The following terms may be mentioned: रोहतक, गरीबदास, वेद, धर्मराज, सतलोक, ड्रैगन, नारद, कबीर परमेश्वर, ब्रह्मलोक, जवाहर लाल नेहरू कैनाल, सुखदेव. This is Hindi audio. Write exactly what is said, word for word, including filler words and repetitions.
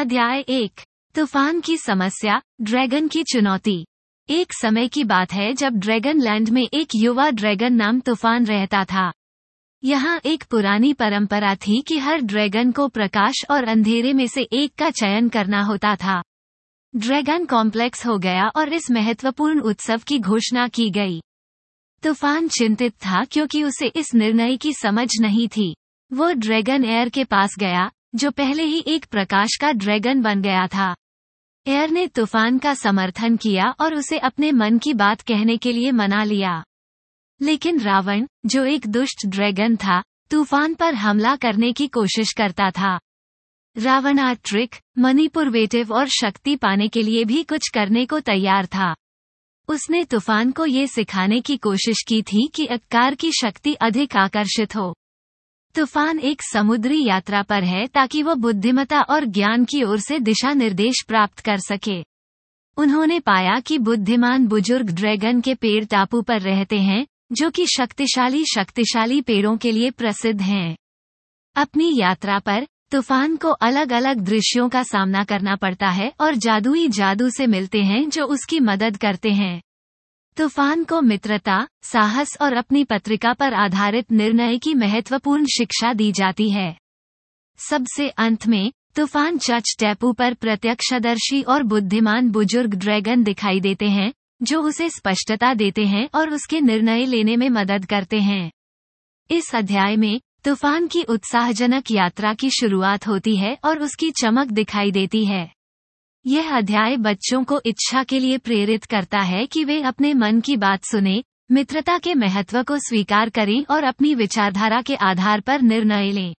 अध्याय एक तूफान की समस्या ड्रैगन की चुनौती। एक समय की बात है जब ड्रैगन लैंड में एक युवा ड्रैगन नाम तूफान रहता था। यहाँ एक पुरानी परंपरा थी कि हर ड्रैगन को प्रकाश और अंधेरे में से एक का चयन करना होता था। ड्रैगन कॉम्प्लेक्स हो गया और इस महत्वपूर्ण उत्सव की घोषणा की गई। तूफान चिंतित था क्योंकि उसे इस निर्णय की समझ नहीं थी। वो ड्रैगन एयर के पास गया जो पहले ही एक प्रकाश का ड्रैगन बन गया था। एयर ने तूफान का समर्थन किया और उसे अपने मन की बात कहने के लिए मना लिया। लेकिन रावण, जो एक दुष्ट ड्रैगन था, तूफान पर हमला करने की कोशिश करता था। रावण आज ट्रिक, मैनिपुलेटिव और शक्ति पाने के लिए भी कुछ करने को तैयार था। उसने तूफान को ये सिखाने की कोशिश की थी कि आकार की शक्ति अधिक आकर्षित हो। तूफान एक समुद्री यात्रा पर है ताकि वो बुद्धिमत्ता और ज्ञान की ओर से दिशा निर्देश प्राप्त कर सके। उन्होंने पाया कि बुद्धिमान बुजुर्ग ड्रैगन के पेड़ टापू पर रहते हैं, जो कि शक्तिशाली शक्तिशाली पेड़ों के लिए प्रसिद्ध हैं। अपनी यात्रा पर तूफान को अलग अलग दृश्यों का सामना करना पड़ता है और जादुई जादू से मिलते हैं जो उसकी मदद करते हैं। तूफान को मित्रता, साहस और अपनी पत्रिका पर आधारित निर्णय की महत्वपूर्ण शिक्षा दी जाती है। सबसे अंत में तूफान चच टैपू पर प्रत्यक्षदर्शी और बुद्धिमान बुजुर्ग ड्रैगन दिखाई देते हैं, जो उसे स्पष्टता देते हैं और उसके निर्णय लेने में मदद करते हैं। इस अध्याय में तूफान की उत्साहजनक यात्रा की शुरुआत होती है और उसकी चमक दिखाई देती है। यह अध्याय बच्चों को इच्छा के लिए प्रेरित करता है कि वे अपने मन की बात सुनें, मित्रता के महत्व को स्वीकार करें और अपनी विचारधारा के आधार पर निर्णय लें।